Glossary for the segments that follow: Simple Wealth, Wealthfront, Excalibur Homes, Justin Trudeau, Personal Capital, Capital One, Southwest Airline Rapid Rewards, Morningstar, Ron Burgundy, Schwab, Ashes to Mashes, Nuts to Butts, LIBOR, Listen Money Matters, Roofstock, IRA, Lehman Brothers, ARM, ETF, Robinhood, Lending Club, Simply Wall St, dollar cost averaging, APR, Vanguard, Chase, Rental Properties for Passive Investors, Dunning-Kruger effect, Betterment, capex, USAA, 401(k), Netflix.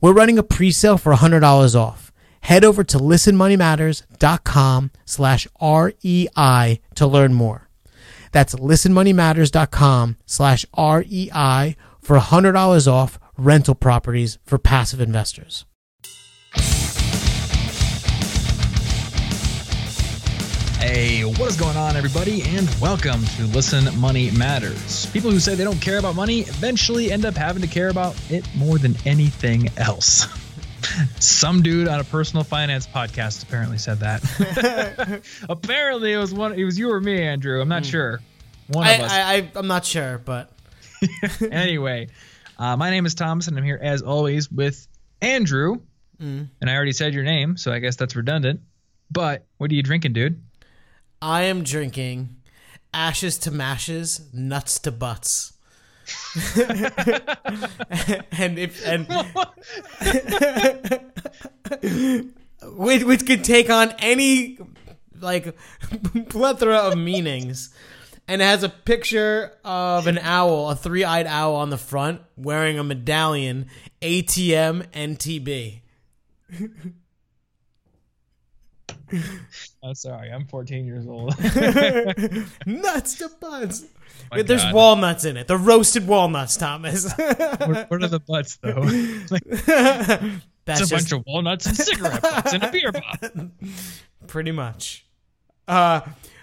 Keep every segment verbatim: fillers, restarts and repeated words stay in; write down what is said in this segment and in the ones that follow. We're running a pre-sale for one hundred dollars off. Head over to listenmoneymatters.com slash REI to learn more. That's listenmoneymatters.com slash REI for one hundred dollars off rental properties for passive investors. Hey, what is going on, everybody? And welcome to Listen Money Matters. People who say they don't care about money eventually end up having to care about it more than anything else. Some dude on a personal finance podcast apparently said that. Apparently, it was one. It was you or me, Andrew. I'm not mm. sure. One I, of us. I, I, I'm not sure, but anyway, uh, my name is Thomas, and I'm here as always with Andrew. Mm. And I already said your name, so I guess that's redundant. But what are you drinking, dude? I am drinking Ashes to Mashes, Nuts to Butts. and if and which, which could take on any like plethora of meanings, and it has a picture of an owl, a three-eyed owl on the front wearing a medallion, A T M N T B. I'm sorry, I'm fourteen years old. Nuts to Butts. Oh, there's God. Walnuts in it. The roasted walnuts, Thomas. What are the butts, though? Like, That's it's a just... bunch of walnuts and cigarette butts in a beer bottle. Pretty much. Uh,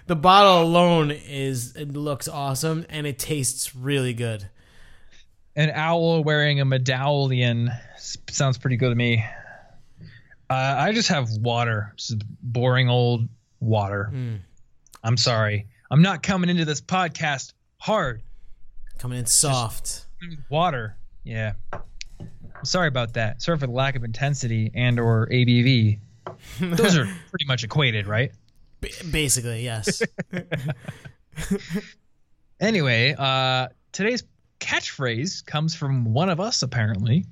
the bottle alone is it looks awesome, and it tastes really good. An owl wearing a medallion sounds pretty good to me. Uh, I just have water. Just boring old water. Mm. I'm sorry. I'm not coming into this podcast hard. Coming in soft. Just water. Yeah. I'm sorry about that. Sorry for the lack of intensity and or A B V. Those are pretty much equated, right? B- basically, yes. Anyway, uh, today's catchphrase comes from one of us, apparently.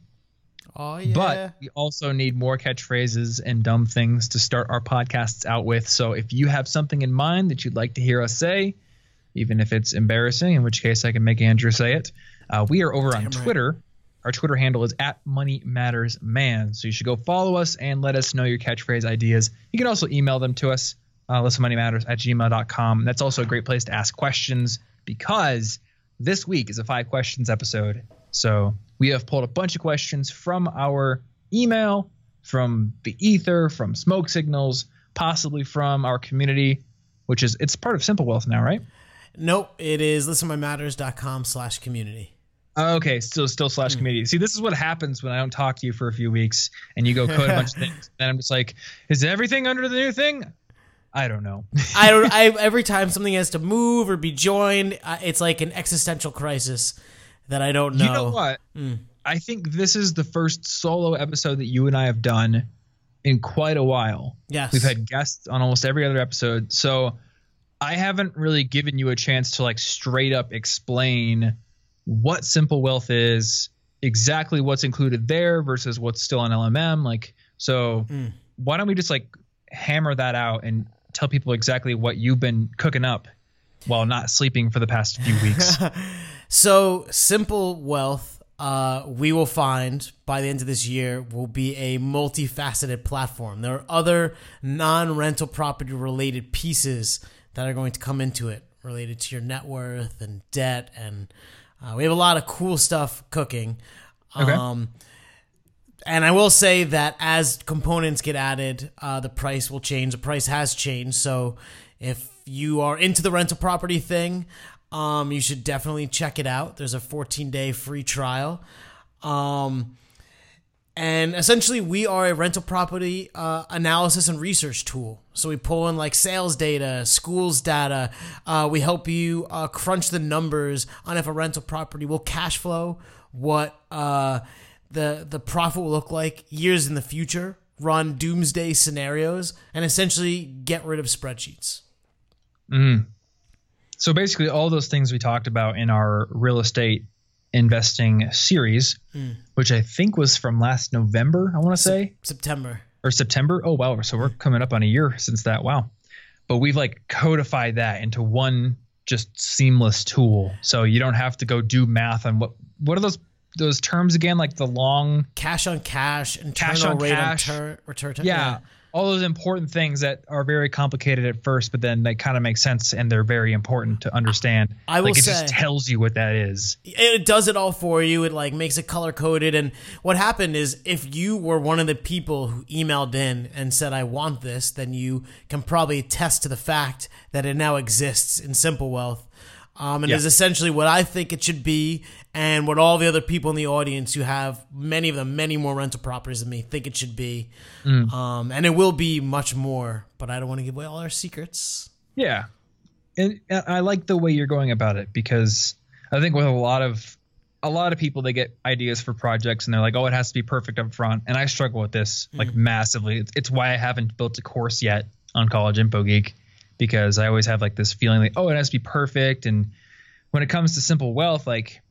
Oh, yeah. But we also need more catchphrases and dumb things to start our podcasts out with. So if you have something in mind that you'd like to hear us say, even if it's embarrassing, in which case I can make Andrew say it, uh, we are over Damn on right. Twitter. Our Twitter handle is at Money Matters Man. So you should go follow us and let us know your catchphrase ideas. You can also email them to us, uh, listenmoneymatters at gmail dot com. That's also a great place to ask questions because this week is a five questions episode. So we have pulled a bunch of questions from our email, from the ether, from smoke signals, possibly from our community, which is it's part of Simple Wealth now, right? Nope. It is listenmymatters.com slash community. Okay. Still, still slash community. Mm. See, this is what happens when I don't talk to you for a few weeks and you go code a bunch of things. And I'm just like, is everything under the new thing? I don't know. I don't. I, every time something has to move or be joined, uh, it's like an existential crisis. That I don't know. You know what? Mm. I think this is the first solo episode that you and I have done in quite a while. Yes. We've had guests on almost every other episode. So I haven't really given you a chance to like straight up explain what Simple Wealth is, exactly what's included there versus what's still on L M M. Like, so mm. why don't we just like hammer that out and tell people exactly what you've been cooking up while not sleeping for the past few weeks. So Simple Wealth, uh, we will find by the end of this year, will be a multifaceted platform. There are other non-rental property related pieces that are going to come into it related to your net worth and debt. And uh, we have a lot of cool stuff cooking. Okay. Um, And I will say that as components get added, uh, the price will change. The price has changed. So if you are into the rental property thing, um, you should definitely check it out. There's a fourteen-day free trial. Um, and essentially, we are a rental property uh, analysis and research tool. So we pull in like sales data, schools data. Uh, we help you uh, crunch the numbers on if a rental property will cash flow, what uh, the the profit will look like years in the future, run doomsday scenarios, and essentially get rid of spreadsheets. Mm. So basically, all those things we talked about in our real estate investing series, mm. which I think was from last November, I want to say. September. Or September. Oh, wow. So we're coming up on a year since that. Wow. But we've like codified that into one just seamless tool. So you don't have to go do math on what, what are those those terms again? Like the long cash on cash, internal cash on rate cash. on ter- return. Yeah. yeah. All those important things that are very complicated at first, but then they kind of make sense and they're very important to understand. I will like it say, just tells you what that is. It does it all for you. It like makes it color coded. And what happened is if you were one of the people who emailed in and said, I want this, then you can probably attest to the fact that it now exists in Simple Wealth. Um, and yeah. is essentially what I think it should be and what all the other people in the audience who have many of them, many more rental properties than me think it should be. Mm. Um, and it will be much more, but I don't want to give away all our secrets. Yeah. And I like the way you're going about it because I think with a lot of a lot of people, they get ideas for projects and they're like, oh, it has to be perfect up front. And I struggle with this mm. like massively. It's why I haven't built a course yet on College Info Geek. Because I always have like this feeling like, oh, it has to be perfect. And when it comes to Simple Wealth, like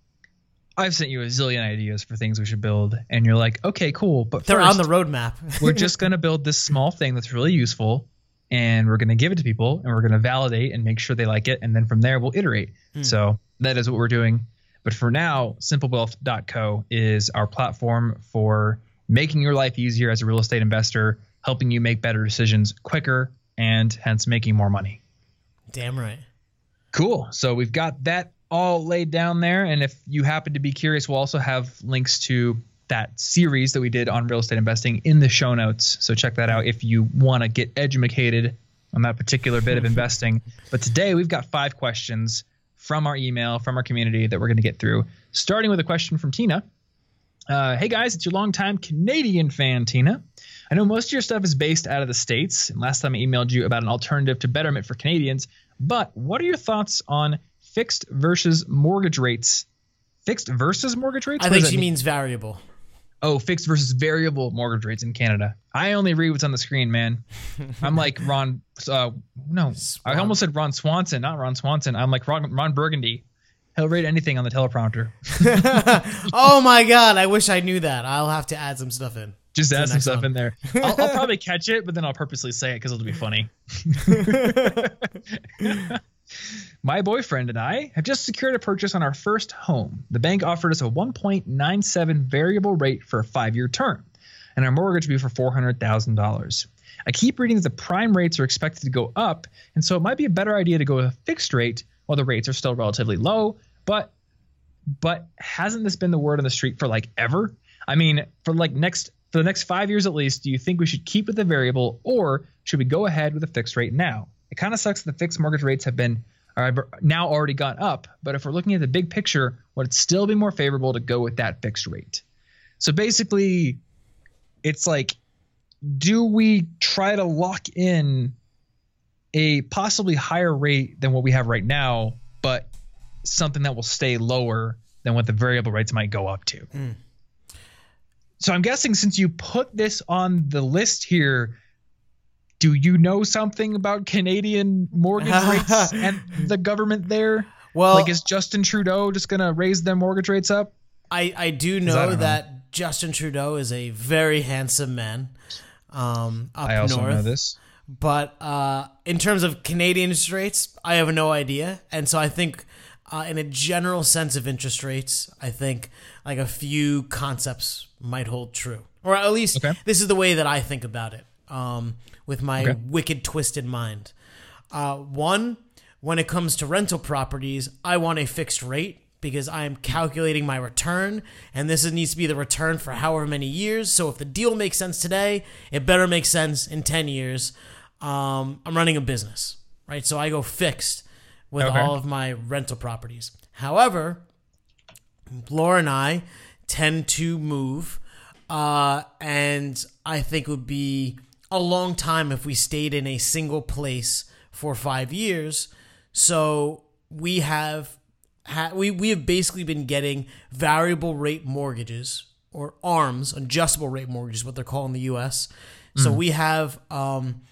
I've sent you a zillion ideas for things we should build. And you're like, okay, cool. But they're first, on the roadmap. We're just going to build this small thing that's really useful. And we're going to give it to people and we're going to validate and make sure they like it. And then from there, we'll iterate. Mm. So that is what we're doing. But for now, simple wealth dot co is our platform for making your life easier as a real estate investor, helping you make better decisions quicker, and hence making more money. Damn right. Cool. So we've got that all laid down there. And if you happen to be curious, we'll also have links to that series that we did on real estate investing in the show notes. So check that out if you want to get edumacated on that particular bit of investing. But today we've got five questions from our email, from our community that we're going to get through, starting with a question from Tina. Uh, hey, guys, it's your longtime Canadian fan, Tina. I know most of your stuff is based out of the States, and last time I emailed you about an alternative to Betterment for Canadians, but what are your thoughts on fixed versus mortgage rates? Fixed versus mortgage rates? I what think she mean? means variable. Oh, fixed versus variable mortgage rates in Canada. I only read what's on the screen, man. I'm like Ron uh, – no, Swan. I almost said Ron Swanson, not Ron Swanson. I'm like Ron, Ron Burgundy. He'll read anything on the teleprompter. Oh, my God. I wish I knew that. I'll have to add some stuff in. Just add some stuff in there. I'll, I'll probably catch it, but then I'll purposely say it because it'll be funny. My boyfriend and I have just secured a purchase on our first home. The bank offered us a one point nine seven variable rate for a five-year term, and our mortgage will be for four hundred thousand dollars. I keep reading that the prime rates are expected to go up, and so it might be a better idea to go with a fixed rate while the rates are still relatively low. But, but hasn't this been the word on the street for like ever? I mean, for like next... For the next five years at least, do you think we should keep with the variable or should we go ahead with a fixed rate now? It kind of sucks that the fixed mortgage rates have been uh, now already gone up, but if we're looking at the big picture, would it still be more favorable to go with that fixed rate? So basically, it's like, do we try to lock in a possibly higher rate than what we have right now, but something that will stay lower than what the variable rates might go up to? Mm. So I'm guessing since you put this on the list here, do you know something about Canadian mortgage rates and the government there? Well, like is Justin Trudeau just going to raise their mortgage rates up? I, I do know I that know. Justin Trudeau is a very handsome man um, up north. I also north. know this. But uh, in terms of Canadian interest rates, I have no idea. And so I think uh, in a general sense of interest rates, I think like a few concepts might hold true, or at least okay. this is the way that I think about it um, with my okay. wicked, twisted mind. Uh, one, when it comes to rental properties, I want a fixed rate because I'm calculating my return, and this needs to be the return for however many years. So if the deal makes sense today, it better make sense in ten years. Um, I'm running a business, right? So I go fixed with okay. all of my rental properties. However, Laura and I tend to move, uh, and I think it would be a long time if we stayed in a single place for five years. So we have... We we have basically been getting variable rate mortgages, or A R Ms, adjustable rate mortgages, what they're called in the U S. Mm. So we have um,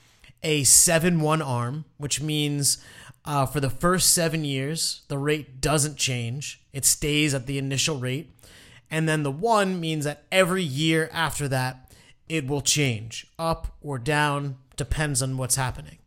a seven one A R M, which means uh, for the first seven years, the rate doesn't change. It stays at the initial rate. And then the one means that every year after that, it will change up or down, depends on what's happening.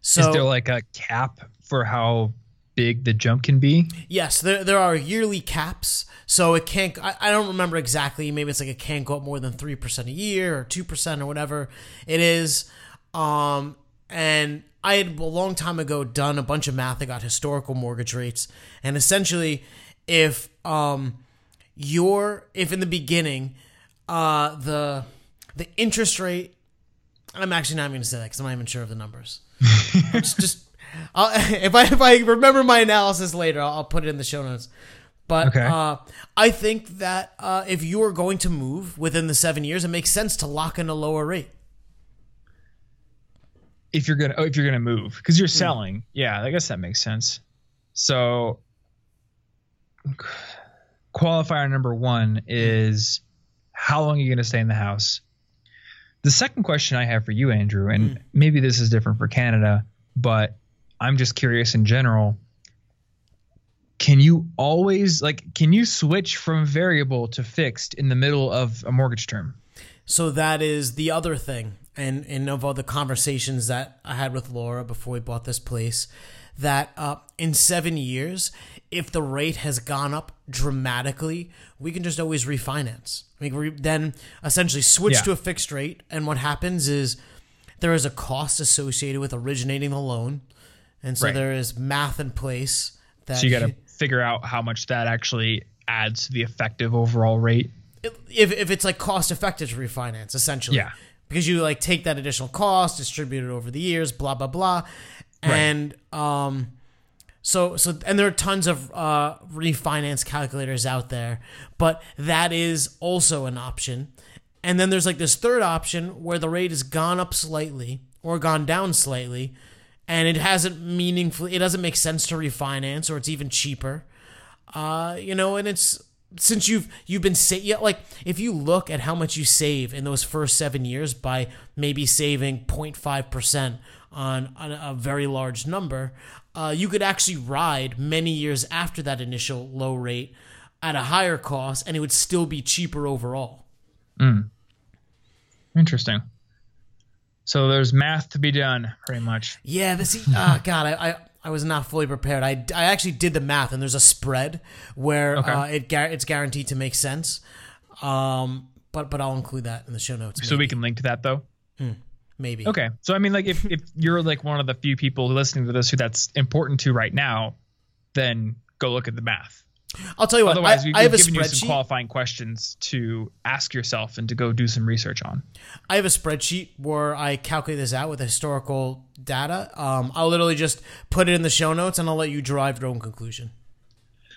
So, is there like a cap for how big the jump can be? Yes, there there are yearly caps. So it can't, I, I don't remember exactly. Maybe it's like it can't go up more than three percent a year or two percent or whatever it is. Um, and I had a long time ago done a bunch of math about historical mortgage rates. And essentially, if um, your, if in the beginning, uh, the the interest rate, I'm actually not even going to say that because I'm not even sure of the numbers. It's just, I'll, if I if I remember my analysis later, I'll, I'll put it in the show notes. But okay. uh, I think that uh, if you are going to move within the seven years, it makes sense to lock in a lower rate. If you're gonna, oh, if you're gonna move, because you're selling, mm. yeah, I guess that makes sense. So, qualifier number one is how long are you gonna stay in the house? The second question I have for you, Andrew, and mm. maybe this is different for Canada, but I'm just curious in general, can you always like, can you switch from variable to fixed in the middle of a mortgage term? So that is the other thing. And, and of all the conversations that I had with Laura before we bought this place, that uh, in seven years, if the rate has gone up dramatically, we can just always refinance. I mean, we then essentially switch yeah. to a fixed rate. And what happens is there is a cost associated with originating the loan. And so right. there is math in place that so you got to figure out how much that actually adds to the effective overall rate. If if it's like cost effective to refinance, essentially, yeah, because you like take that additional cost, distribute it over the years, blah blah blah, and right. um, so so and there are tons of uh refinance calculators out there, but that is also an option. And then there's like this third option where the rate has gone up slightly or gone down slightly. And it hasn't meaningfully, it doesn't make sense to refinance, or it's even cheaper, uh, you know. And it's since you've you've been sa- yeah, like if you look at how much you save in those first seven years by maybe saving zero point five percent on, on a very large number, uh, you could actually ride many years after that initial low rate at a higher cost, and it would still be cheaper overall. Mm. Interesting. So there's math to be done, pretty much. Yeah, this. Uh, God, I, I I was not fully prepared. I, I actually did the math, and there's a spread where okay. uh, it it's guaranteed to make sense. Um, but but I'll include that in the show notes. So maybe we can link to that though. Mm, maybe. Okay. So I mean, like, if if you're like one of the few people listening to this who that's important to right now, then go look at the math. I'll tell you what. Otherwise, I, we've I have given a you some qualifying questions to ask yourself and to go do some research on. I have a spreadsheet where I calculate this out with historical data. Um, I'll literally just put it in the show notes, and I'll let you derive your own conclusion.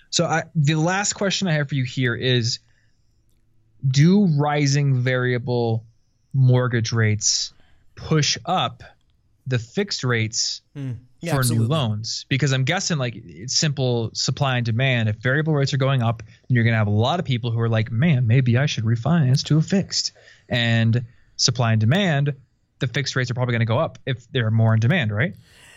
So I, the last question I have for you here is, do rising variable mortgage rates push up the fixed rates mm. yeah, for absolutely. new loans? Because I'm guessing like it's simple supply and demand. If variable rates are going up, you're going to have a lot of people who are like, man, maybe I should refinance to a fixed. And supply and demand, the fixed rates are probably going to go up if they're more in demand, right?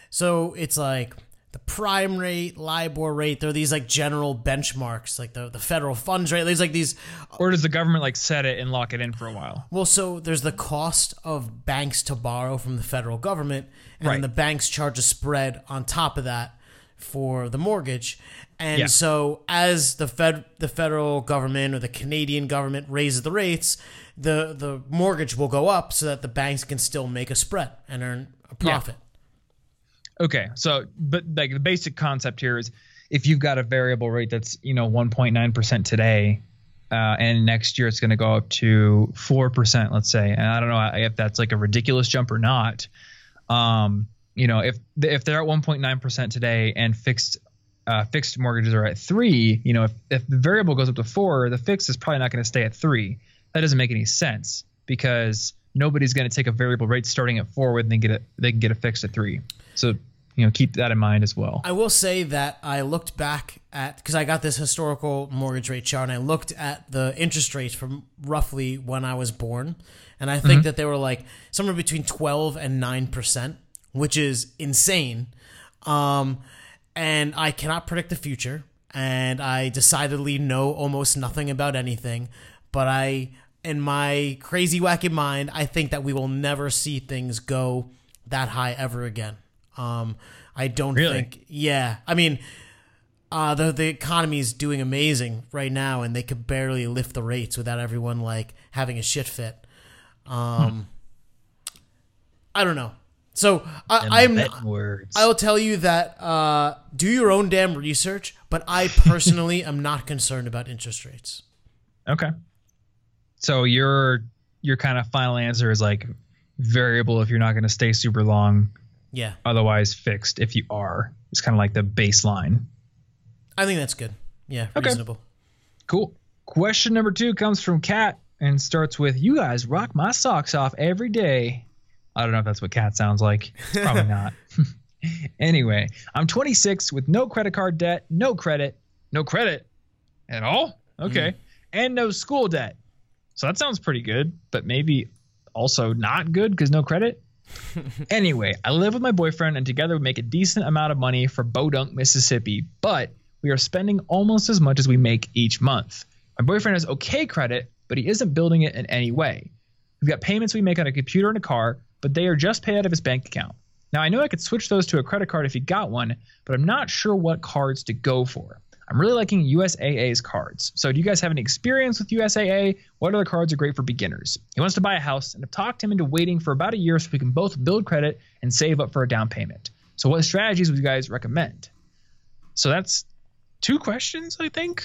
So it's like the prime rate, LIBOR rate. There are these like general benchmarks, like the, the federal funds rate. There's like these. Or does the government like set it and lock it in for a while? Well, so there's the cost of banks to borrow from the federal government. And right. then the banks charge a spread on top of that for the mortgage. And yeah. so as the fed, the federal government or the Canadian government raises the rates, the, the mortgage will go up so that the banks can still make a spread and earn a profit. Yeah. Okay, so but like the basic concept here is if you've got a variable rate that's, you know, one point nine percent today, uh, and next year it's going to go up to four percent, let's say, and I don't know if that's like a ridiculous jump or not. Um, you know, if, if they're at one point nine percent today and fixed, uh, fixed mortgages are at three, you know, if, if the variable goes up to four, the fixed is probably not going to stay at three. That doesn't make any sense, because nobody's going to take a variable rate starting at four and then get a, they can get a fixed at three. So, you know, keep that in mind as well. I will say that I looked back at, because I got this historical mortgage rate chart, and I looked at the interest rates from roughly when I was born. And I think mm-hmm. that they were like somewhere between twelve and nine percent, which is insane. Um, and I cannot predict the future. And I decidedly know almost nothing about anything. But I, in my crazy, wacky mind, I think that we will never see things go that high ever again. Um, I don't really? think, yeah, I mean, uh, the, the economy is doing amazing right now, and they could barely lift the rates without everyone like having a shit fit. Um, hmm. I don't know. So I, I'm, I will tell you that, uh, do your own damn research, but I personally am not concerned about interest rates. Okay. So your, your kind of final answer is like variable if you're not going to stay super long. Yeah. Otherwise fixed if you are. It's kind of like the baseline. I think that's good. Yeah. Okay. Reasonable. Cool. Question number two comes from Kat and starts with, you guys rock my socks off every day. I don't know if that's what Kat sounds like. It's probably not. Anyway, I'm twenty-six with no credit card debt, no credit, no credit at all. Okay. Mm. And no school debt. So that sounds pretty good, but maybe also not good because no credit. Anyway, I live with my boyfriend, and together we make a decent amount of money for Bodunk, Mississippi, but we are spending almost as much as we make each month. My boyfriend has okay credit, but he isn't building it in any way. We've got payments we make on a computer and a car, but they are just paid out of his bank account. Now, I know I could switch those to a credit card if he got one, but I'm not sure what cards to go for. I'm really liking U S A A's cards. So do you guys have any experience with U S A A? What other cards are great for beginners? He wants to buy a house, and I've talked him into waiting for about a year so we can both build credit and save up for a down payment. So what strategies would you guys recommend? So that's two questions, I think,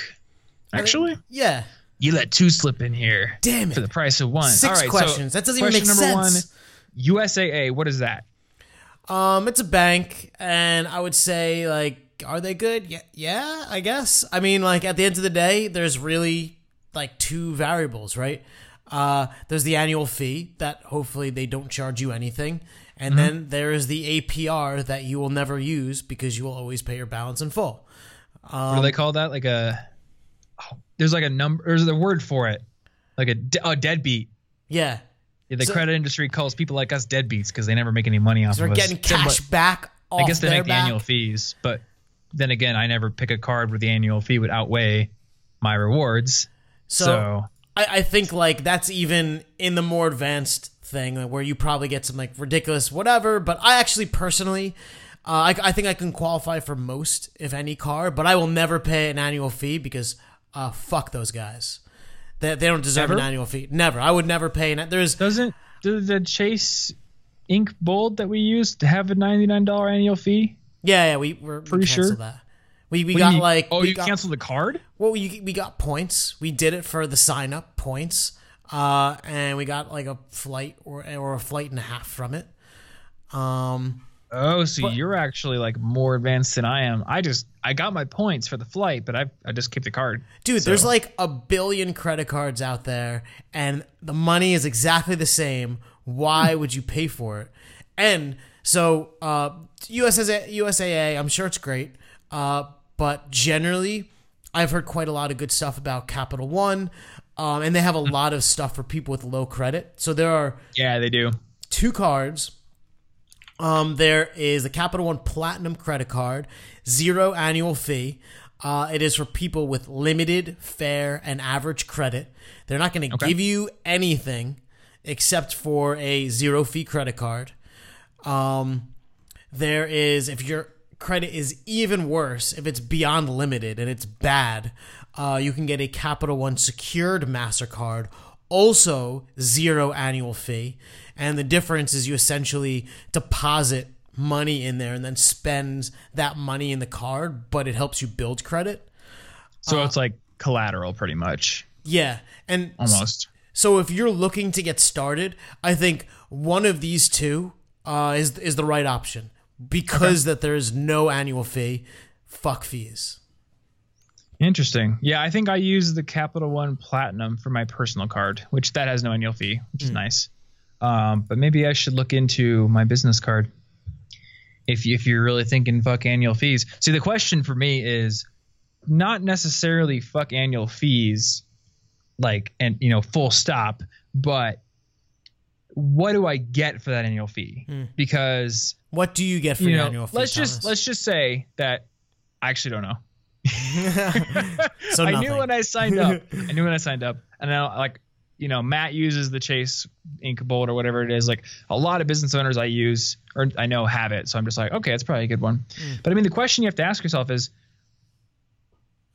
actually. I mean, yeah. You let two slip in here. Damn it. For the price of one. Six All right, questions. So that doesn't even make sense. Question number one, U S A A, what is that? Um, it's a bank, and I would say, like, are they good? Yeah, yeah, I guess. I mean, like, at the end of the day, there's really, like, two variables, right? Uh, there's the annual fee that hopefully they don't charge you anything. And mm-hmm. then there is the A P R that you will never use because you will always pay your balance in full. Um, what do they call that? Like a oh, – there's, like, a number – there's a word for it. Like a de- oh, deadbeat. Yeah. yeah the so, credit industry calls people like us deadbeats because they never make any money off of us. They're getting cash but, back off their I guess they make the back. annual fees, but – then again, I never pick a card where the annual fee would outweigh my rewards. So, so. I, I think like that's even in the more advanced thing like, where you probably get some like ridiculous whatever. But I actually personally, uh, I, I think I can qualify for most, if any, card. But I will never pay an annual fee because uh, fuck those guys. They, they don't deserve never? an annual fee. Never. I would never pay. An, there's Doesn't does the Chase Ink Bold that we used to have a ninety-nine dollars annual fee? Yeah, yeah, we were pretty we canceled sure that we we what got you, like oh we you got, canceled the card. Well, we we got points. We did it for the sign up points, uh, and we got like a flight or or a flight and a half from it. Um. Oh, so but, you're actually like more advanced than I am. I just I got my points for the flight, but I I just kept the card. Dude, so. There's like a billion credit cards out there, and the money is exactly the same. Why would you pay for it? And so uh, U S A A, U S A A, I'm sure it's great, uh, but generally, I've heard quite a lot of good stuff about Capital One, um, and they have a lot of stuff for people with low credit. So there are yeah, they do two cards. Um, there is the Capital One Platinum credit card, zero annual fee. Uh, it is for people with limited, fair, and average credit. They're not going to okay. give you anything except for a zero fee credit card. Um, there is, if your credit is even worse, if it's beyond limited and it's bad, uh, you can get a Capital One secured MasterCard, also zero annual fee. And the difference is you essentially deposit money in there and then spends that money in the card, but it helps you build credit. So uh, it's like collateral pretty much. Yeah. And almost. So if you're looking to get started, I think one of these two uh, is is the right option because okay. that there is no annual fee. Fuck fees. Interesting. Yeah, I think I use the Capital One Platinum for my personal card, which that has no annual fee, which mm. is nice. Um, but maybe I should look into my business card if if you're really thinking fuck annual fees. See, the question for me is not necessarily fuck annual fees, like, and you know, full stop, but what do I get for that annual fee? Mm. Because what do you get for you your know, annual fee? Let's Thomas? just let's just say that I actually don't know. so I nothing. knew when I signed up. I knew when I signed up, and I like, you know, Matt uses the Chase Ink Bolt or whatever it is. Like a lot of business owners I use or I know have it, so I'm just like, okay, that's probably a good one. Mm. But I mean, the question you have to ask yourself is,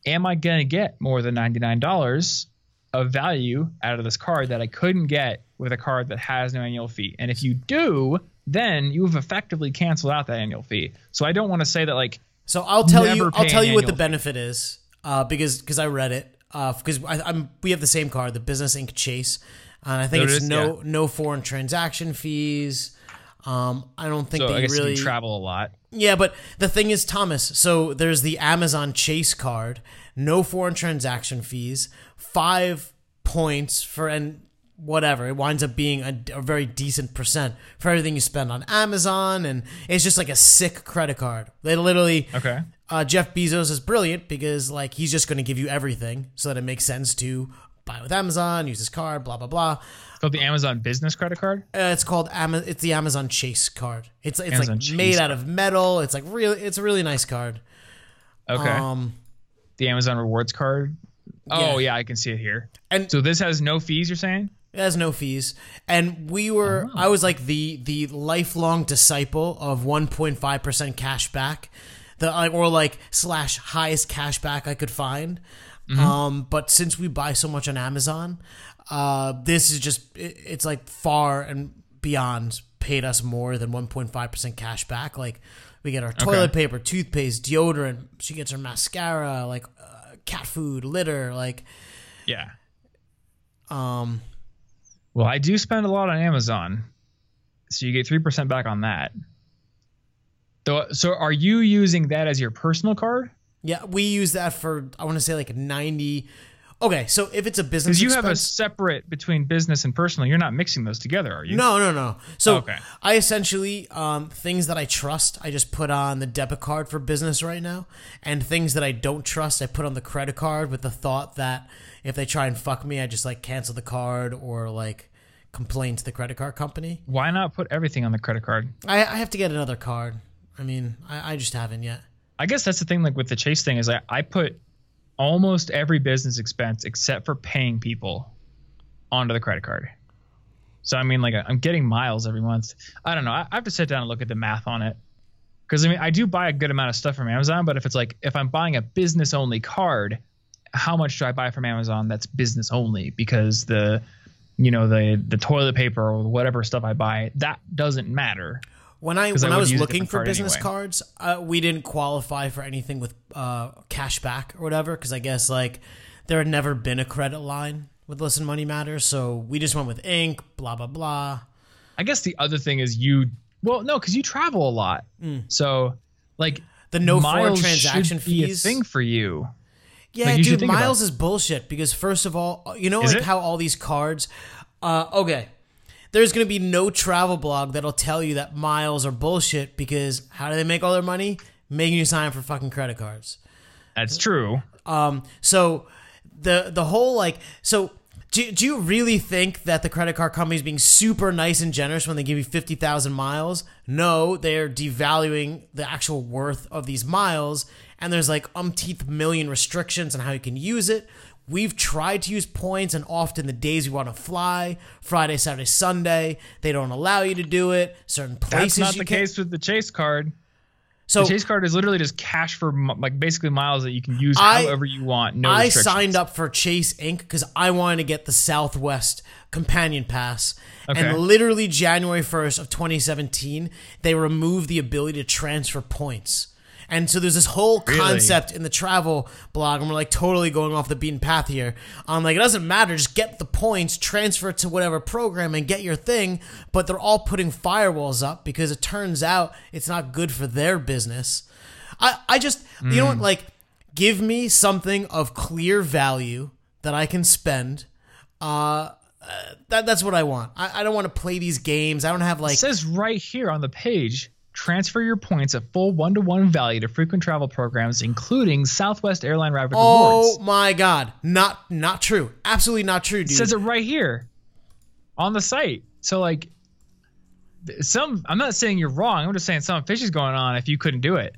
am I gonna get more than ninety-nine dollars of value out of this card that I couldn't get with a card that has no annual fee? And if you do, then you have effectively canceled out that annual fee. So I don't want to say that like. So I'll tell Never you, I'll tell you what the benefit fee. is, uh, because because I read it, uh, because I, I'm we have the same card, the Business Incorporated. Chase, and I think so it's is, no yeah. no foreign transaction fees. Um, I don't think so they I guess really you can travel a lot. Yeah, but the thing is, Thomas. So there's the Amazon Chase card, no foreign transaction fees, five points for and whatever it winds up being a, a very decent percent for everything you spend on Amazon, and it's just like a sick credit card. They literally okay. Uh, Jeff Bezos is brilliant because like he's just going to give you everything, so that it makes sense to buy with Amazon, use this card, blah blah blah. It's called the Amazon Business Credit Card. Uh, it's called Ama- It's the Amazon Chase card. It's it's Amazon like Chase made out of metal. It's like really, it's a really nice card. Okay. Um, the Amazon Rewards Card. Oh yeah. yeah, I can see it here. And so this has no fees. You're saying? It has no fees. And we were, oh. I was like the the lifelong disciple of one point five percent cash back, the, or like slash highest cash back I could find. Mm-hmm. Um, but since we buy so much on Amazon, uh, this is just, it, it's like far and beyond paid us more than one point five percent cash back. Like we get our toilet okay. paper, toothpaste, deodorant. She gets her mascara, like uh, cat food, litter. Like, yeah. Um, Well, I do spend a lot on Amazon, so you get three percent back on that. So, so are you using that as your personal card? Yeah, we use that for, I want to say like ninety. Okay, so if it's a business Because you expense, have a separate between business and personal. You're not mixing those together, are you? No, no, no. So okay. I essentially, um, things that I trust, I just put on the debit card for business right now. And things that I don't trust, I put on the credit card with the thought that if they try and fuck me, I just like cancel the card or like complain to the credit card company. Why not put everything on the credit card? I, I have to get another card. I mean, I, I just haven't yet. I guess that's the thing, like with the Chase thing, is I, I put almost every business expense except for paying people onto the credit card. So, I mean, like I'm getting miles every month. I don't know. I, I have to sit down and look at the math on it. Because, I mean, I do buy a good amount of stuff from Amazon, but if it's like, if I'm buying a business-only card, how much do I buy from Amazon that's business-only? Because the... you know, the the toilet paper or whatever stuff I buy, that doesn't matter. When I when I, I was looking for card business anyway. cards, uh, we didn't qualify for anything with uh, cash back or whatever because I guess like there had never been a credit line with Listen Money Matters, so we just went with Inc, blah, blah, blah. I guess the other thing is you – well, no, because you travel a lot. Mm. So like the no foreign transaction fees be a thing for you. Yeah, like dude, Miles is bullshit because first of all, you know like how all these cards, uh, okay, there's going to be no travel blog that'll tell you that miles are bullshit because how do they make all their money? Making you sign for fucking credit cards. That's true. Um, so the the whole like, so do, do you really think that the credit card company is being super nice and generous when they give you fifty thousand miles? No, they're devaluing the actual worth of these miles. And there's like umpteenth million restrictions on how you can use it. We've tried to use points, and often the days we want to fly, Friday, Saturday, Sunday, they don't allow you to do it. Certain places. That's not the case with the Chase card. So the Chase card is literally just cash for like basically miles that you can use I, however you want. No I signed up for Chase Incorporated because I wanted to get the Southwest Companion Pass. Okay. And literally January first of twenty seventeen, they removed the ability to transfer points. And so there's this whole concept really? in the travel blog, and we're like totally going off the beaten path here. I'm like, it doesn't matter. Just get the points, transfer it to whatever program, and get your thing. But they're all putting firewalls up because it turns out it's not good for their business. I, I just, mm. you know what, like, give me something of clear value that I can spend. Uh that That's what I want. I, I don't want to play these games. I don't have like... It says right here on the page... Transfer your points at full one-to-one value to frequent travel programs, including Southwest Airline Rapid Rewards. Oh my God. Not not true. Absolutely not true, dude. It says it right here on the site. So like some, I'm not saying you're wrong. I'm just saying something fishy's going on if you couldn't do it.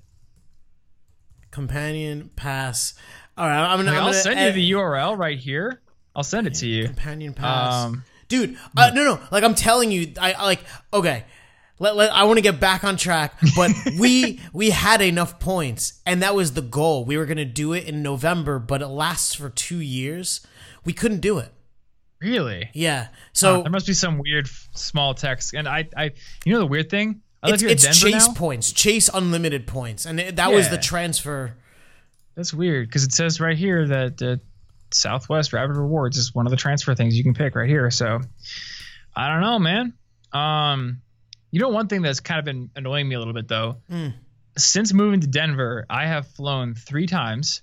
Companion pass. All right. I'm gonna, like, I'm I'll gonna, send you the U R L right here. I'll send it to you. Companion pass. Um, dude. Uh, no, no. Like I'm telling you, I, I like, okay. Let, let, I want to get back on track, but we we had enough points, and that was the goal. We were going to do it in November, but it lasts for two years. We couldn't do it. Really? Yeah. So uh, there must be some weird small text. And I, I you know the weird thing? I it's it's Chase now. points, Chase unlimited points, and it, that yeah. was the transfer. That's weird because it says right here that uh, Southwest Rapid Rewards is one of the transfer things you can pick right here. So I don't know, man. Um... You know, one thing that's kind of been annoying me a little bit, though, mm. since moving to Denver, I have flown three times,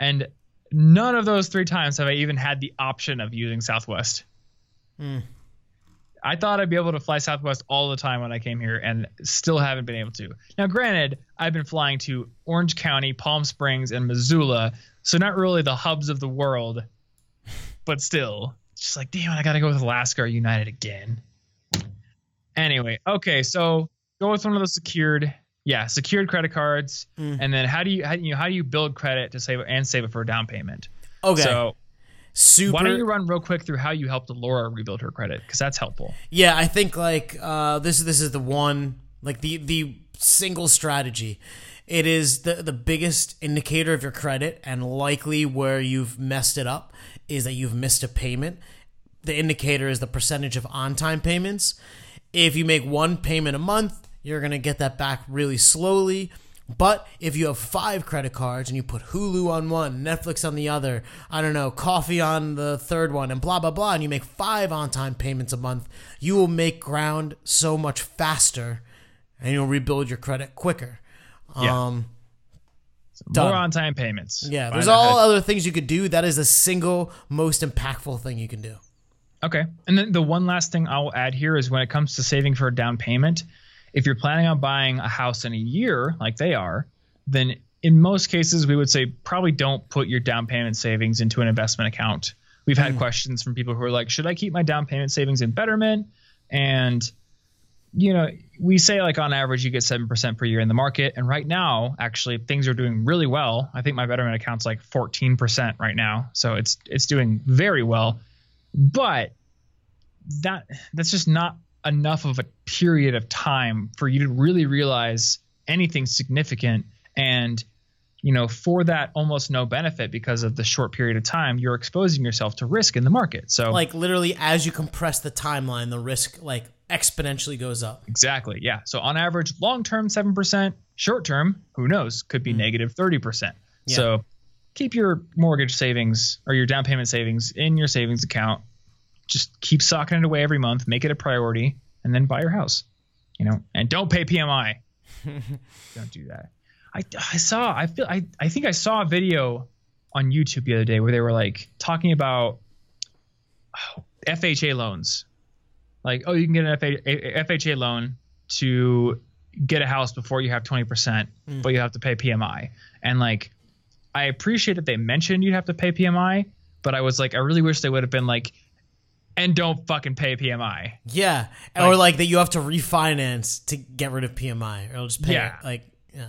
and none of those three times have I even had the option of using Southwest. Mm. I thought I'd be able to fly Southwest all the time when I came here, and still haven't been able to. Now, granted, I've been flying to Orange County, Palm Springs, and Missoula, so not really the hubs of the world, but still. It's just like, damn, I got to go with Alaska or United again. Anyway, okay, so go with one of those secured, yeah, secured credit cards, mm. and then how do you, how, you know, how do you build credit to save and save it for a down payment? Okay, so super. Why don't you run real quick through how you helped Laura rebuild her credit, because that's helpful. Yeah, I think like uh, this this is the one, like the the single strategy. It is the the biggest indicator of your credit, and likely where you've messed it up is that you've missed a payment. The indicator is the percentage of on-time payments. If you make one payment a month, you're going to get that back really slowly. But if you have five credit cards and you put Hulu on one, Netflix on the other, I don't know, coffee on the third one, and blah, blah, blah, and you make five on-time payments a month, you will make ground so much faster, and you'll rebuild your credit quicker. Yeah. Um, so more on-time payments. Yeah, there's all other things you could do. That is the single most impactful thing you can do. Okay. And then the one last thing I'll add here is when it comes to saving for a down payment, if you're planning on buying a house in a year, like they are, then in most cases, we would say probably don't put your down payment savings into an investment account. We've had mm. questions from people who are like, should I keep my down payment savings in Betterment? And, you know, we say like on average, you get seven percent per year in the market. And right now, actually, things are doing really well. I think my Betterment account's like fourteen percent right now. So it's it's doing very well. But that that's just not enough of a period of time for you to really realize anything significant. And, you know, for that almost no benefit because of the short period of time, you're exposing yourself to risk in the market. So like literally as you compress the timeline, the risk like exponentially goes up. Exactly. Yeah. So on average, long term, seven percent, short term, who knows, could be negative thirty percent. Yeah. So keep your mortgage savings or your down payment savings in your savings account. Just keep socking it away every month, make it a priority, and then buy your house, you know, and don't pay P M I. Don't do that. I, I saw, I feel, I, I think I saw a video on YouTube the other day where they were like talking about oh, F H A loans. Like, oh, you can get an F H A loan to get a house before you have twenty percent, mm. but you have to pay P M I. And like, I appreciate that they mentioned you'd have to pay P M I, but I was like, I really wish they would have been like, and don't fucking pay P M I. Yeah. Like, or like that you have to refinance to get rid of P M I, or I'll just pay yeah. it. Like, yeah.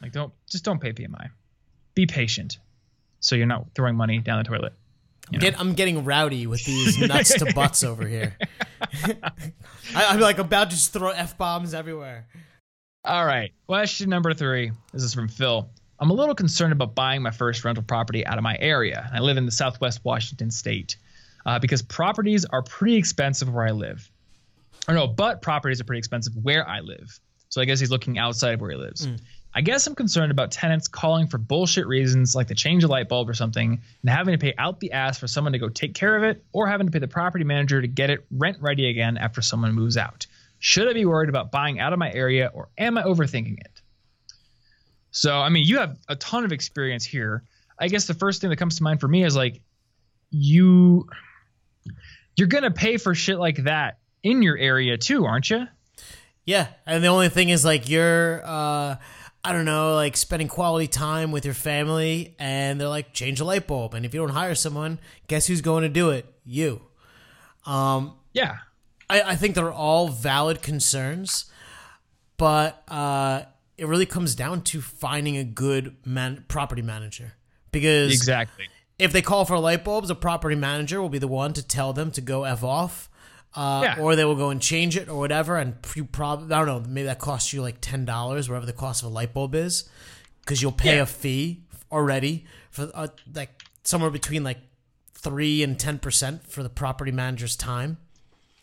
Like don't, just don't pay P M I. Be patient. So you're not throwing money down the toilet. Get, I'm getting rowdy with these nuts to butts over here. I, I'm like about to just throw F-bombs everywhere. All right. Question number three. This is from Phil. I'm a little concerned about buying my first rental property out of my area. I live in the Southwest Washington state uh, because properties are pretty expensive where I live. Or no, but properties are pretty expensive where I live. So I guess he's looking outside of where he lives. Mm. I guess I'm concerned about tenants calling for bullshit reasons like the change of light bulb or something and having to pay out the ass for someone to go take care of it or having to pay the property manager to get it rent ready again after someone moves out. Should I be worried about buying out of my area or am I overthinking it? So, I mean, you have a ton of experience here. I guess the first thing that comes to mind for me is like you, you're going to pay for shit like that in your area too, aren't you? Yeah. And the only thing is like you're, uh, I don't know, like spending quality time with your family and they're like, change a light bulb. And if you don't hire someone, guess who's going to do it? You. Um, yeah. I think they're all valid concerns, but uh, it really comes down to finding a good man- property manager. Because exactly, if they call for light bulbs, a property manager will be the one to tell them to go F off, uh, yeah. or they will go and change it or whatever. And you probably, I don't know, maybe that costs you like ten dollars, whatever the cost of a light bulb is, because you'll pay yeah. a fee already for uh, like somewhere between like three and ten percent for the property manager's time.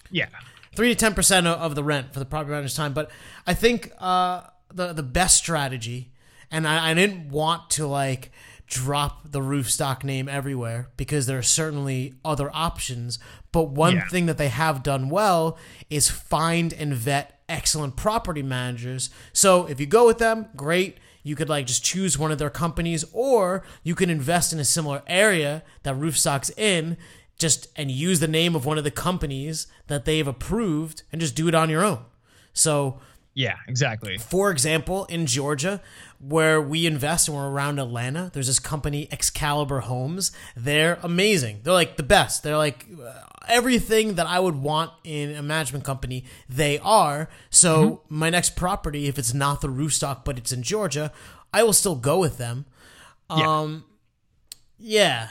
Yeah, three to ten percent of the rent for the property manager's time. But I think uh, the the best strategy, and I, I didn't want to like drop the Roofstock name everywhere because there are certainly other options. But one yeah. thing that they have done well is find and vet excellent property managers. So if you go with them, great. You could like just choose one of their companies, or you can invest in a similar area that Roofstock's in. Just and use the name of one of the companies that they've approved and just do it on your own. So, yeah, exactly. For example, in Georgia, where we invest and we're around Atlanta, there's this company, Excalibur Homes. They're amazing. They're like the best. They're like everything that I would want in a management company, they are. So, mm-hmm. my next property, if it's not the Roofstock, but it's in Georgia, I will still go with them. Yeah. Um, yeah.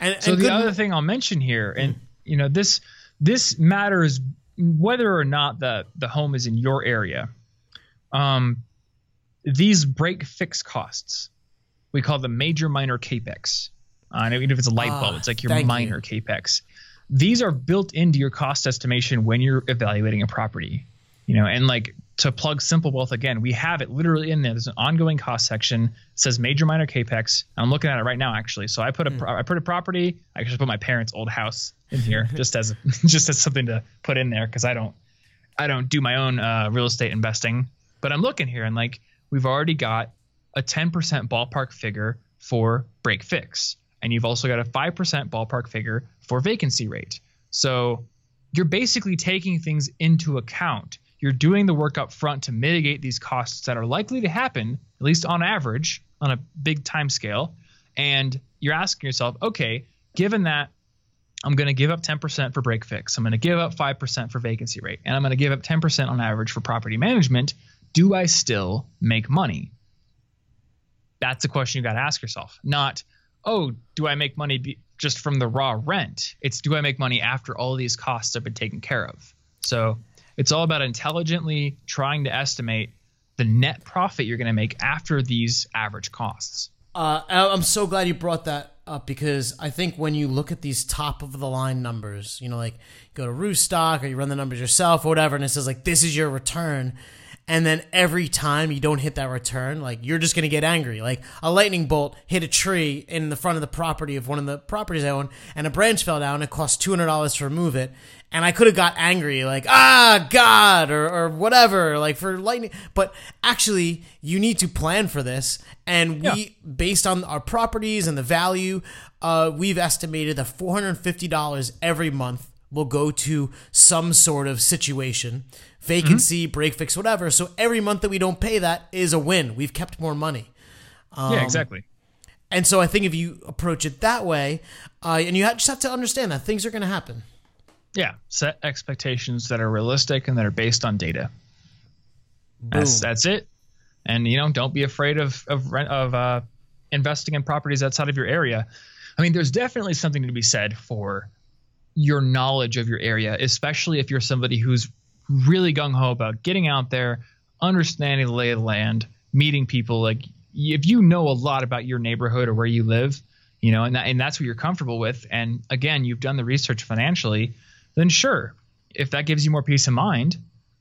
And, so and the good, other thing I'll mention here, and you know this this matters whether or not the the home is in your area. Um, these break fix costs, we call them major minor capex. Uh, and even if it's a light bulb, uh, it's like your minor you. capex. These are built into your cost estimation when you're evaluating a property. You know, and like to plug Simple Wealth again, we have it literally in there. There's an ongoing cost section. It says major minor capex. I'm looking at it right now, actually. So I put a mm. I put a property. I actually put my parents' old house in here just as just as something to put in there because I don't I don't do my own uh, real estate investing. But I'm looking here and like we've already got a ten percent ballpark figure for break fix, and you've also got a five percent ballpark figure for vacancy rate. So you're basically taking things into account. You're doing the work up front to mitigate these costs that are likely to happen, at least on average, on a big time scale. And you're asking yourself, okay, given that I'm going to give up ten percent for break fix, I'm going to give up five percent for vacancy rate, and I'm going to give up ten percent on average for property management, do I still make money? That's the question you got to ask yourself. Not, oh, do I make money be- just from the raw rent? It's do I make money after all these costs have been taken care of? So it's all about intelligently trying to estimate the net profit you're going to make after these average costs. Uh, I'm so glad you brought that up because I think when you look at these top of the line numbers, you know, like go to Roofstock or you run the numbers yourself or whatever, and it says like, this is your return. And then every time you don't hit that return, like you're just going to get angry. Like a lightning bolt hit a tree in the front of the property of one of the properties I own and a branch fell down. It cost two hundred dollars to remove it. And I could have got angry like, ah, God, or, or whatever, like for lightning. But actually, you need to plan for this. And we, yeah. based on our properties and the value, uh, we've estimated that four hundred fifty dollars every month will go to some sort of situation, vacancy, mm-hmm. break fix, whatever. So every month that we don't pay that is a win. We've kept more money. Um, yeah, exactly. And so I think if you approach it that way, uh, and you just have to understand that things are going to happen. Yeah, set expectations that are realistic and that are based on data. Boom. That's that's it. And you know, don't be afraid of of rent, of uh, investing in properties outside of your area. I mean, there's definitely something to be said for your knowledge of your area, especially if you're somebody who's really gung ho about getting out there, understanding the lay of the land, meeting people. Like if you know a lot about your neighborhood or where you live, you know, and that, and that's what you're comfortable with. And again, you've done the research financially, then sure. If that gives you more peace of mind,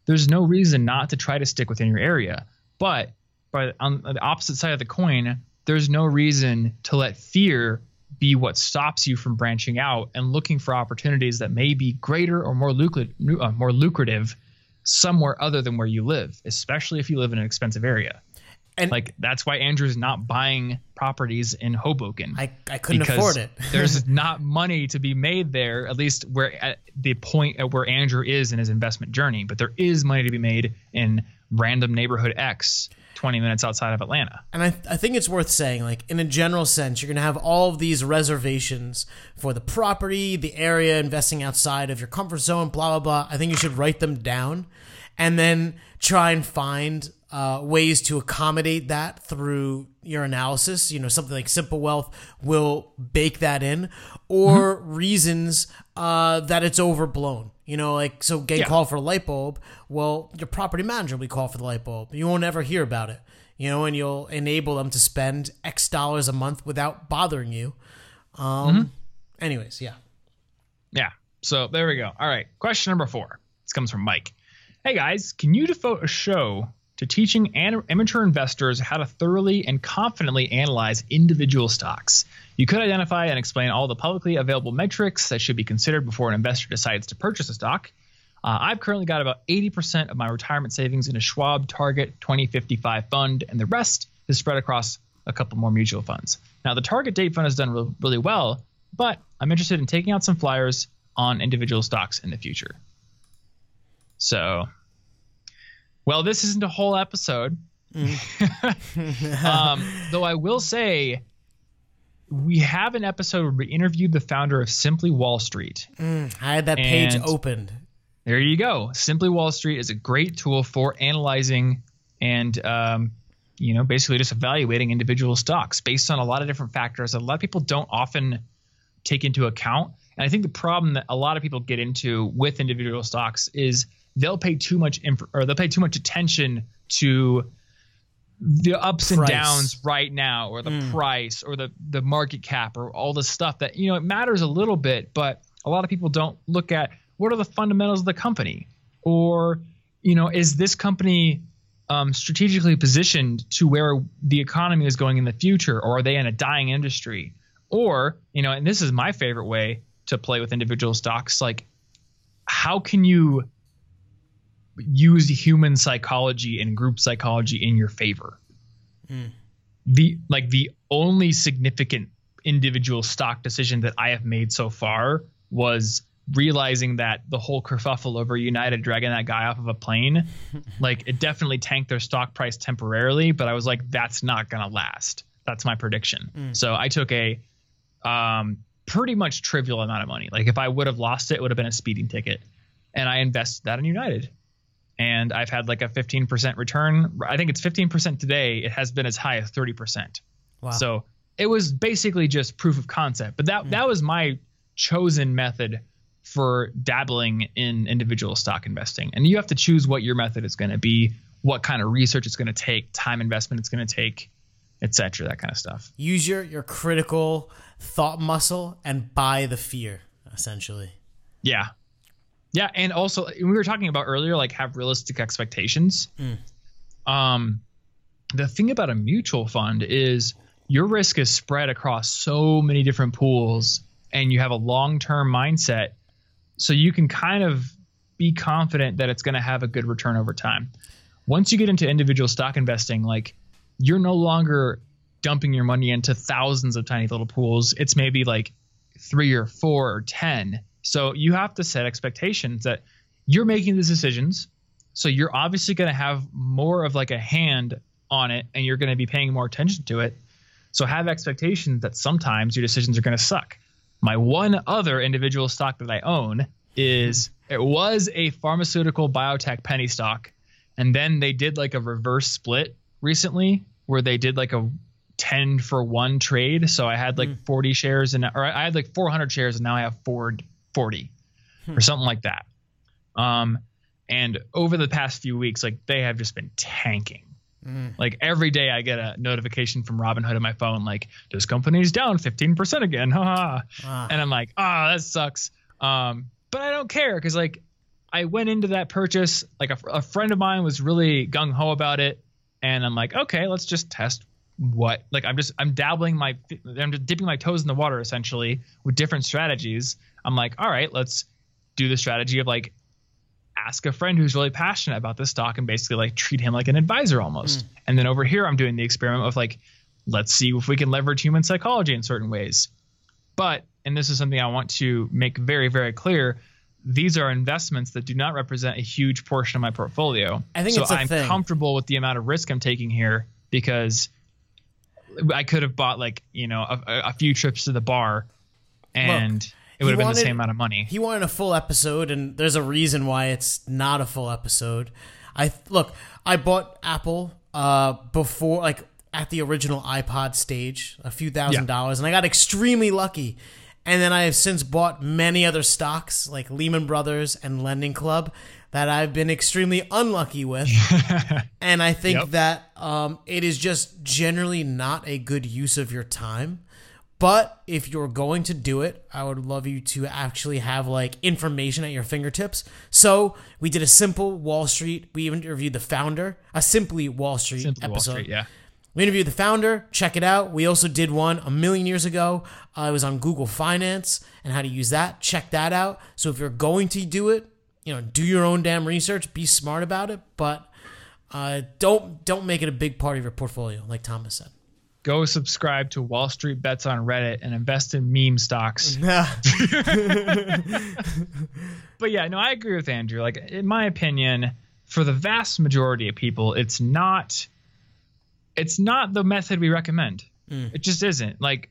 there's no reason not to try to stick within your area. But, but on the opposite side of the coin, there's no reason to let fear be what stops you from branching out and looking for opportunities that may be greater or more lucrative, uh, more lucrative somewhere other than where you live, especially if you live in an expensive area. And like that's why Andrew's not buying properties in Hoboken. I, I couldn't afford it. There's not money to be made there, at least where at the point at where Andrew is in his investment journey. But there is money to be made in random neighborhood X twenty minutes outside of Atlanta. And I, I think it's worth saying, like, in a general sense, you're going to have all of these reservations for the property, the area, investing outside of your comfort zone, blah, blah, blah. I think you should write them down and then try and find Uh, ways to accommodate that through your analysis. You know, something like Simple Wealth will bake that in, or mm-hmm. reasons uh, that it's overblown. You know, like, so get yeah. called for a light bulb. Well, your property manager will call for the light bulb. You won't ever hear about it, you know, and you'll enable them to spend X dollars a month without bothering you. Um, mm-hmm. Anyways, yeah. Yeah. So there we go. All right. Question number four. This comes from Mike. Hey, guys, can you devote a show to teaching amateur investors how to thoroughly and confidently analyze individual stocks? You could identify and explain all the publicly available metrics that should be considered before an investor decides to purchase a stock. Uh, I've currently got about eighty percent of my retirement savings in a Schwab Target twenty fifty-five fund, and the rest is spread across a couple more mutual funds. Now, the Target Date Fund has done re- really well, but I'm interested in taking out some flyers on individual stocks in the future. So... well, this isn't a whole episode, mm. um, though I will say we have an episode where we interviewed the founder of Simply Wall St. Mm, I had that page opened. There you go. Simply Wall St is a great tool for analyzing and, um, you know, basically just evaluating individual stocks based on a lot of different factors that a lot of people don't often take into account. And I think the problem that a lot of people get into with individual stocks is they'll pay too much inf- or they'll pay too much attention to the ups price. and downs right now, or the mm. price, or the the market cap, or all the stuff that, you know, it matters a little bit, but a lot of people don't look at what are the fundamentals of the company, or, you know, is this company um, strategically positioned to where the economy is going in the future, or are they in a dying industry? Or, you know, and this is my favorite way to play with individual stocks, like how can you use human psychology and group psychology in your favor? Mm. The like the only significant individual stock decision that I have made so far was realizing that the whole kerfuffle over United dragging that guy off of a plane, like it definitely tanked their stock price temporarily, but I was like, that's not gonna last. That's my prediction. Mm. So I took a um, pretty much trivial amount of money. Like if I would have lost it, it would have been a speeding ticket, and I invested that in United. And I've had like a fifteen percent return. I think it's fifteen percent today. It has been as high as thirty percent. Wow. So it was basically just proof of concept. But that mm. that was my chosen method for dabbling in individual stock investing. And you have to choose what your method is going to be, what kind of research it's going to take, time investment it's going to take, et cetera, that kind of stuff. Use your, your critical thought muscle and buy the fear, essentially. Yeah. Yeah, and also we were talking about earlier, like have realistic expectations. Mm. Um, the thing about a mutual fund is your risk is spread across so many different pools, and you have a long-term mindset, so you can kind of be confident that it's going to have a good return over time. Once you get into individual stock investing, like you're no longer dumping your money into thousands of tiny little pools. It's maybe like three or four or ten. So you have to set expectations that you're making these decisions. So you're obviously going to have more of like a hand on it, and you're going to be paying more attention to it. So have expectations that sometimes your decisions are going to suck. My one other individual stock that I own is it was a pharmaceutical biotech penny stock. And then they did like a reverse split recently where they did like a ten for one trade. So I had like mm. forty shares and or I had like four hundred shares, and now I have Ford forty or something like that. Um, And over the past few weeks, like they have just been tanking. Mm. Like every day I get a notification from Robinhood on my phone, like this company's down fifteen percent again. Ha ah. And I'm like, ah, oh, that sucks. Um, but I don't care. Cause like I went into that purchase, like a, a friend of mine was really gung ho about it. And I'm like, okay, let's just test what, like, I'm just, I'm dabbling my, I'm just dipping my toes in the water essentially with different strategies. I'm like, all right, let's do the strategy of like, ask a friend who's really passionate about this stock and basically like treat him like an advisor almost. Mm. And then over here, I'm doing the experiment of like, let's see if we can leverage human psychology in certain ways. But, and this is something I want to make very, very clear. These are investments that do not represent a huge portion of my portfolio. I think so it's a I'm thing. comfortable with the amount of risk I'm taking here because I could have bought like, you know, a, a few trips to the bar and Look. It would he have been wanted, the same amount of money. He wanted a full episode, and there's a reason why it's not a full episode. I Look, I bought Apple uh, before, like at the original iPod stage, a few thousand yeah. dollars, and I got extremely lucky. And then I have since bought many other stocks like Lehman Brothers and Lending Club that I've been extremely unlucky with. And I think yep. that um, it is just generally not a good use of your time. But if you're going to do it, I would love you to actually have like information at your fingertips. So we did a Simple Wall Street. We even interviewed the founder, a Simply Wall Street Simply episode. Wall Street, yeah. We interviewed the founder. Check it out. We also did one a million years ago. Uh, it was on Google Finance and how to use that. Check that out. So if you're going to do it, you know, do your own damn research. Be smart about it, but uh, don't don't make it a big part of your portfolio, like Thomas said. Go subscribe to Wall Street Bets on Reddit and invest in meme stocks. Nah. But yeah, no, I agree with Andrew. Like in my opinion, for the vast majority of people, it's not, it's not the method we recommend. Mm. It just isn't. Like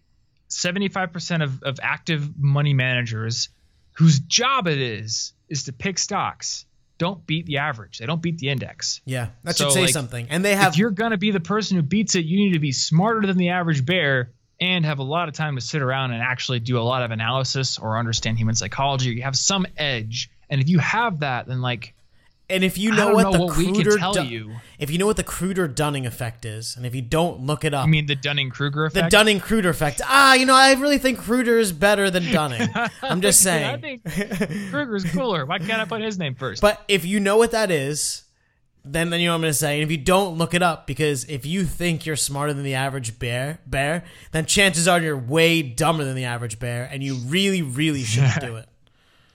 seventy-five percent of, of active money managers whose job it is, is to pick stocks. Don't beat the average. They don't beat the index. Yeah, that should so, say like, something. And they have. If you're gonna be the person who beats it, you need to be smarter than the average bear and have a lot of time to sit around and actually do a lot of analysis or understand human psychology. You have some edge, and if you have that, then like. And if you know what know the what Kruger, Dun- you. if you know what the Kruger-Dunning effect is, and if you don't look it up, you mean the Dunning-Kruger effect. The Dunning-Kruger effect. Ah, you know, I really think Kruger is better than Dunning. I'm just saying. Yeah, I think Kruger's cooler. Why can't I put his name first? But if you know what that is, then then you know what I'm going to say. And if you don't look it up, because if you think you're smarter than the average bear, bear, then chances are you're way dumber than the average bear, and you really, really shouldn't do it.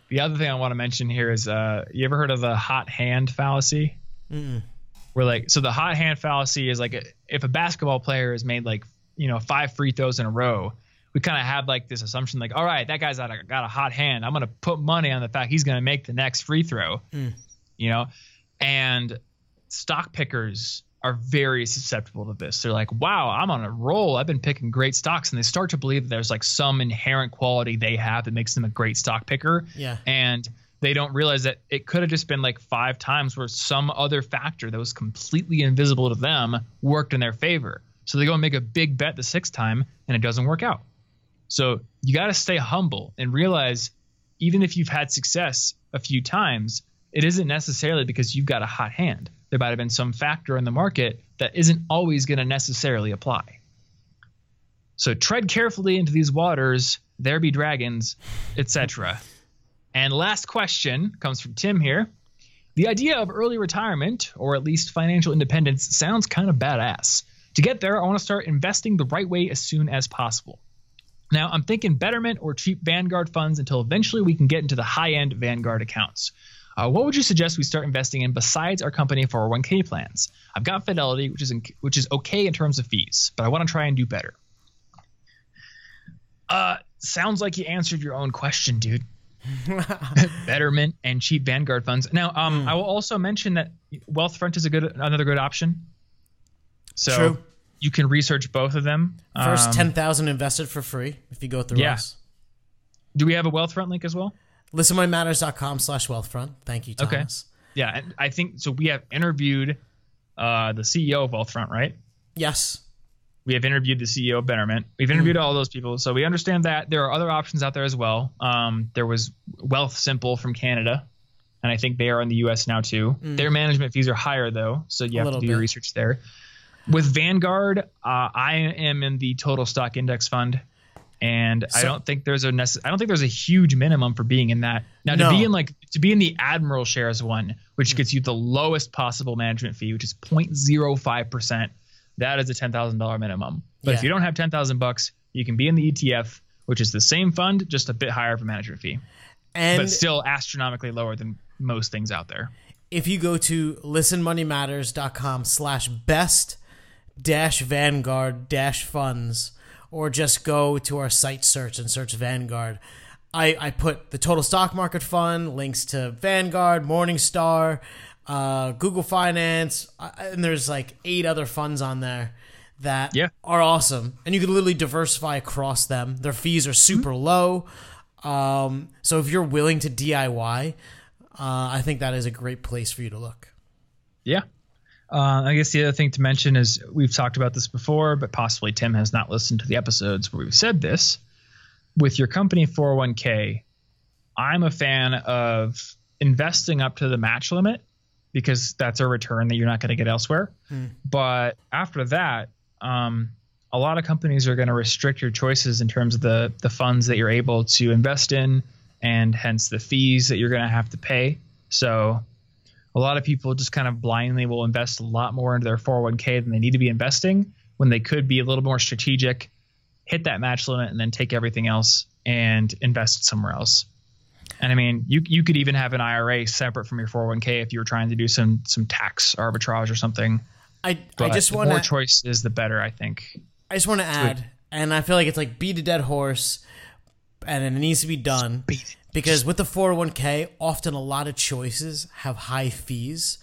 The other thing I want to mention here is, uh, you ever heard of the hot hand fallacy? Mm. Where like, so the hot hand fallacy is like, a, if a basketball player has made like, you know, five free throws in a row, we kind of have like this assumption, like, all right, that guy's got a, got a hot hand. I'm going to put money on the fact he's going to make the next free throw, mm. you know? And stock pickers are very susceptible to this. They're like, wow, I'm on a roll. I've been picking great stocks. And they start to believe that there's like some inherent quality they have that makes them a great stock picker. Yeah. And they don't realize that it could have just been like five times where some other factor that was completely invisible to them worked in their favor. So they go and make a big bet the sixth time and it doesn't work out. So you got to stay humble and realize even if you've had success a few times, it isn't necessarily because you've got a hot hand. There might have been some factor in the market that isn't always going to necessarily apply. So tread carefully into these waters, there be dragons, et cetera. And last question comes from Tim here. The idea of early retirement, or at least financial independence, sounds kind of badass. To get there, I want to start investing the right way as soon as possible. Now, I'm thinking Betterment or cheap Vanguard funds until eventually we can get into the high-end Vanguard accounts. Uh, what would you suggest we start investing in besides our company four oh one k plans? I've got Fidelity, which is in, which is okay in terms of fees, but I want to try and do better. Uh, sounds like you answered your own question, dude. Betterment and cheap Vanguard funds. Now, um, mm. I will also mention that Wealthfront is a good another good option. So True. You can research both of them. First um, ten thousand invested for free if you go through yeah. us. Do we have a Wealthfront link as well? ListenMoneyMatters.com slash Wealthfront. Thank you, Thomas. Okay. Yeah, and I think, so we have interviewed uh, the C E O of Wealthfront, right? Yes. We have interviewed the C E O of Betterment. We've interviewed mm. all those people, so we understand that. There are other options out there as well. Um, there was Wealth Simple from Canada. and I think they are in the U S now too. Mm. Their management fees are higher though, so you have to do bit. your research there. With Vanguard, uh, I am in the total stock index fund, and so, I don't think there's a necess- I don't think there's a huge minimum for being in that. Now no. to be in like to be in the Admiral Shares one, which mm. gets you the lowest possible management fee, which is zero point zero five percent. That is a ten thousand dollars minimum. But yeah. if you don't have ten thousand bucks, you can be in the E T F, which is the same fund, just a bit higher of a management fee, and but still astronomically lower than most things out there. If you go to listen money matters dot com slash best dash Vanguard dash funds, or just go to our site search and search Vanguard, I, I put the total stock market fund, links to Vanguard, Morningstar, uh, Google Finance, and there's like eight other funds on there that yeah. are awesome. And you can literally diversify across them. Their fees are super mm-hmm. low. Um, so if you're willing to D I Y, uh, I think that is a great place for you to look. Yeah. Uh, I guess the other thing to mention is we've talked about this before, but possibly Tim has not listened to the episodes where we've said this. With your company four oh one k, I'm a fan of investing up to the match limit because that's a return that you're not going to get elsewhere. Mm. But after that, um, a lot of companies are going to restrict your choices in terms of the the funds that you're able to invest in, and hence the fees that you're going to have to pay. So a lot of people just kind of blindly will invest a lot more into their four oh one k than they need to be investing, when they could be a little more strategic, hit that match limit, and then take everything else and invest somewhere else. And I mean, you you could even have an I R A separate from your four oh one k if you were trying to do some some tax arbitrage or something. I, I just want to. The more choice is, the better, I think. I just want to add, and I feel like it's like beat a dead horse, and it needs to be done, because with the four oh one k, often a lot of choices have high fees.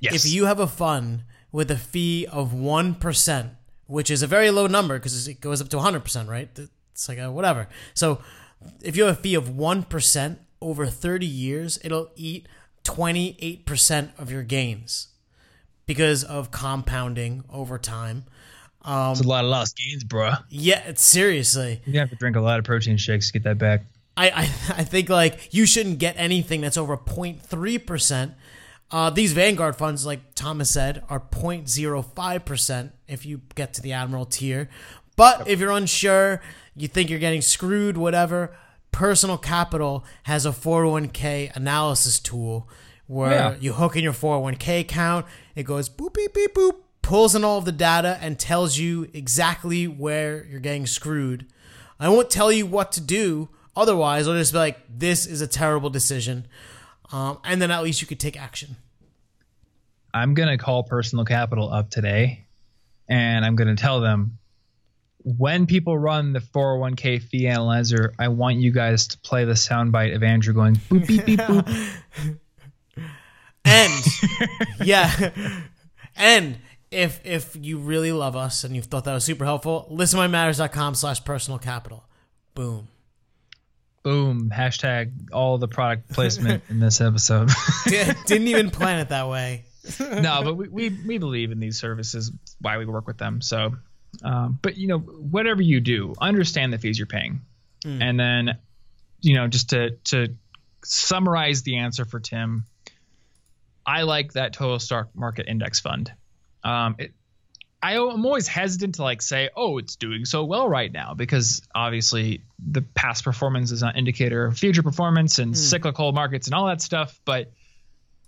Yes. If you have a fund with a fee of one percent, which is a very low number because it goes up to one hundred percent, right? It's like a whatever. So if you have a fee of one percent over thirty years, it'll eat twenty-eight percent of your gains because of compounding over time. Um, it's a lot of lost gains, bro. Yeah, it's, seriously. You have to drink a lot of protein shakes to get that back. I, I, I think like you shouldn't get anything that's over zero point three percent. Uh, these Vanguard funds, like Thomas said, are zero point zero five percent if you get to the Admiral tier. But yep. if you're unsure, you think you're getting screwed, whatever, Personal Capital has a four oh one k analysis tool where yeah. you hook in your four oh one k account. It goes boop, beep, beep, boop. Pulls in all of the data and tells you exactly where you're getting screwed. I won't tell you what to do. Otherwise, I'll just be like, this is a terrible decision. Um, and then at least you could take action. I'm going to call Personal Capital up today, and I'm going to tell them, when people run the four oh one k fee analyzer, I want you guys to play the soundbite of Andrew going, boop, beep, beep, boop. And, yeah. And... If if you really love us and you thought that was super helpful, listen my matters dot com slash personal capital. Boom. Boom. Hashtag all the product placement in this episode. Didn't even plan it that way. No, but we, we, we believe in these services, why we work with them. So, um, but, you know, whatever you do, understand the fees you're paying. Mm. And then, you know, just to to summarize the answer for Tim, I like that total stock market index fund. Um, it, I, I'm always hesitant to like say, oh, it's doing so well right now, because obviously the past performance is an indicator of future performance and mm. cyclical markets and all that stuff. But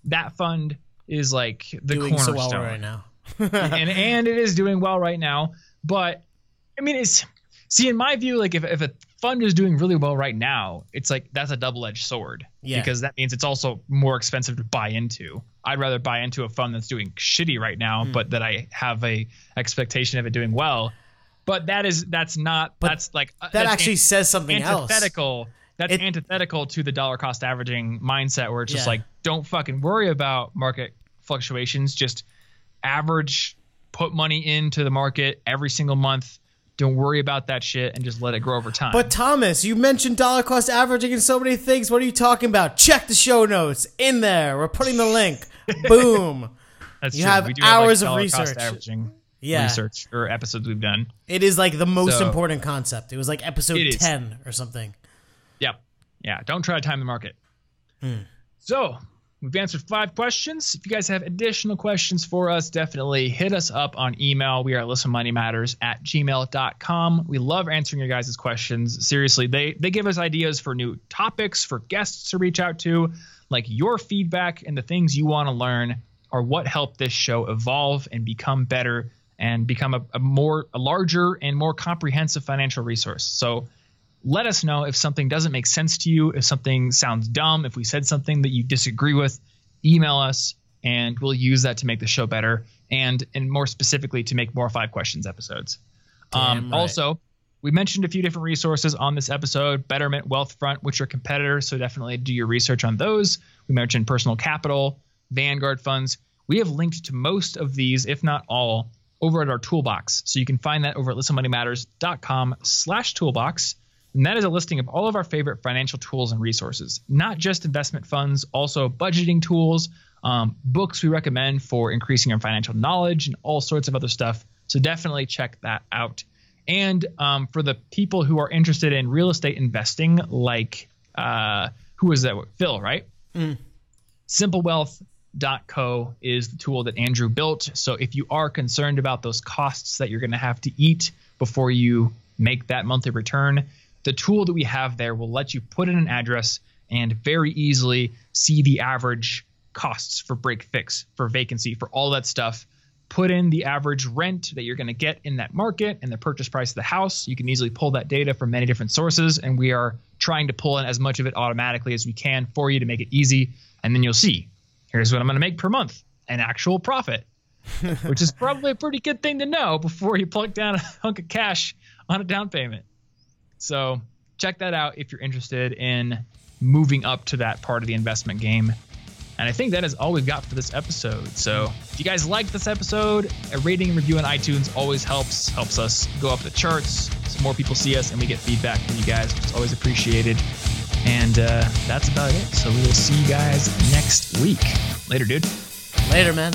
that fund is like the doing cornerstone so well right now, and and it is doing well right now. But I mean, it's see in my view, like if if a fund is doing really well right now, it's like that's a double-edged sword yeah. because that means it's also more expensive to buy into. I'd rather buy into a fund that's doing shitty right now, mm. but that I have a expectation of it doing well. But that is that's not but that's like that that's actually an, says something antithetical. Else. That's it, antithetical to the dollar cost averaging mindset, where it's just yeah. like, don't fucking worry about market fluctuations. Just average, put money into the market every single month. Don't worry about that shit and just let it grow over time. But Thomas, you mentioned dollar cost averaging in so many things. What are you talking about? Check the show notes in there. We're putting the link. Boom. That's you true. Have we do hours have like of research. Cost averaging yeah. research or episodes we've done. It is like the most so, important concept. It was like episode ten or something. Yep. Yeah. Don't try to time the market. Hmm. So We've answered five questions. If you guys have additional questions for us, definitely hit us up on email. We are listen money matters at gmail dot com. We love answering your guys' questions. Seriously, they, they give us ideas for new topics, for guests to reach out to. Like, your feedback and the things you want to learn are what help this show evolve and become better and become a, a more a larger and more comprehensive financial resource. So let us know if something doesn't make sense to you, if something sounds dumb, if we said something that you disagree with. Email us, and we'll use that to make the show better, and and more specifically to make more Five Questions episodes. Um, right. Also, we mentioned a few different resources on this episode: Betterment, Wealthfront, which are competitors, so definitely do your research on those. We mentioned Personal Capital, Vanguard funds. We have linked to most of these, if not all, over at our toolbox. So you can find that over at listen money matters dot com slash toolbox. And that is a listing of all of our favorite financial tools and resources, not just investment funds, also budgeting tools, um, books we recommend for increasing our financial knowledge, and all sorts of other stuff. So definitely check that out. And um, for the people who are interested in real estate investing, like uh, who is that? Phil, right? Mm. simple wealth dot co is the tool that Andrew built. So if you are concerned about those costs that you're going to have to eat before you make that monthly return, the tool that we have there will let you put in an address and very easily see the average costs for break fix, for vacancy, for all that stuff. Put in the average rent that you're going to get in that market and the purchase price of the house. You can easily pull that data from many different sources, and we are trying to pull in as much of it automatically as we can for you to make it easy. And then you'll see, here's what I'm going to make per month, an actual profit, which is probably a pretty good thing to know before you plunk down a hunk of cash on a down payment. So check that out if you're interested in moving up to that part of the investment game. And I think that is all we've got for this episode. So if you guys like this episode, a rating and review on iTunes always helps, helps us go up the charts, so more people see us and we get feedback from you guys, which is always appreciated. And uh, that's about it. So we will see you guys next week. Later, dude. Later, man.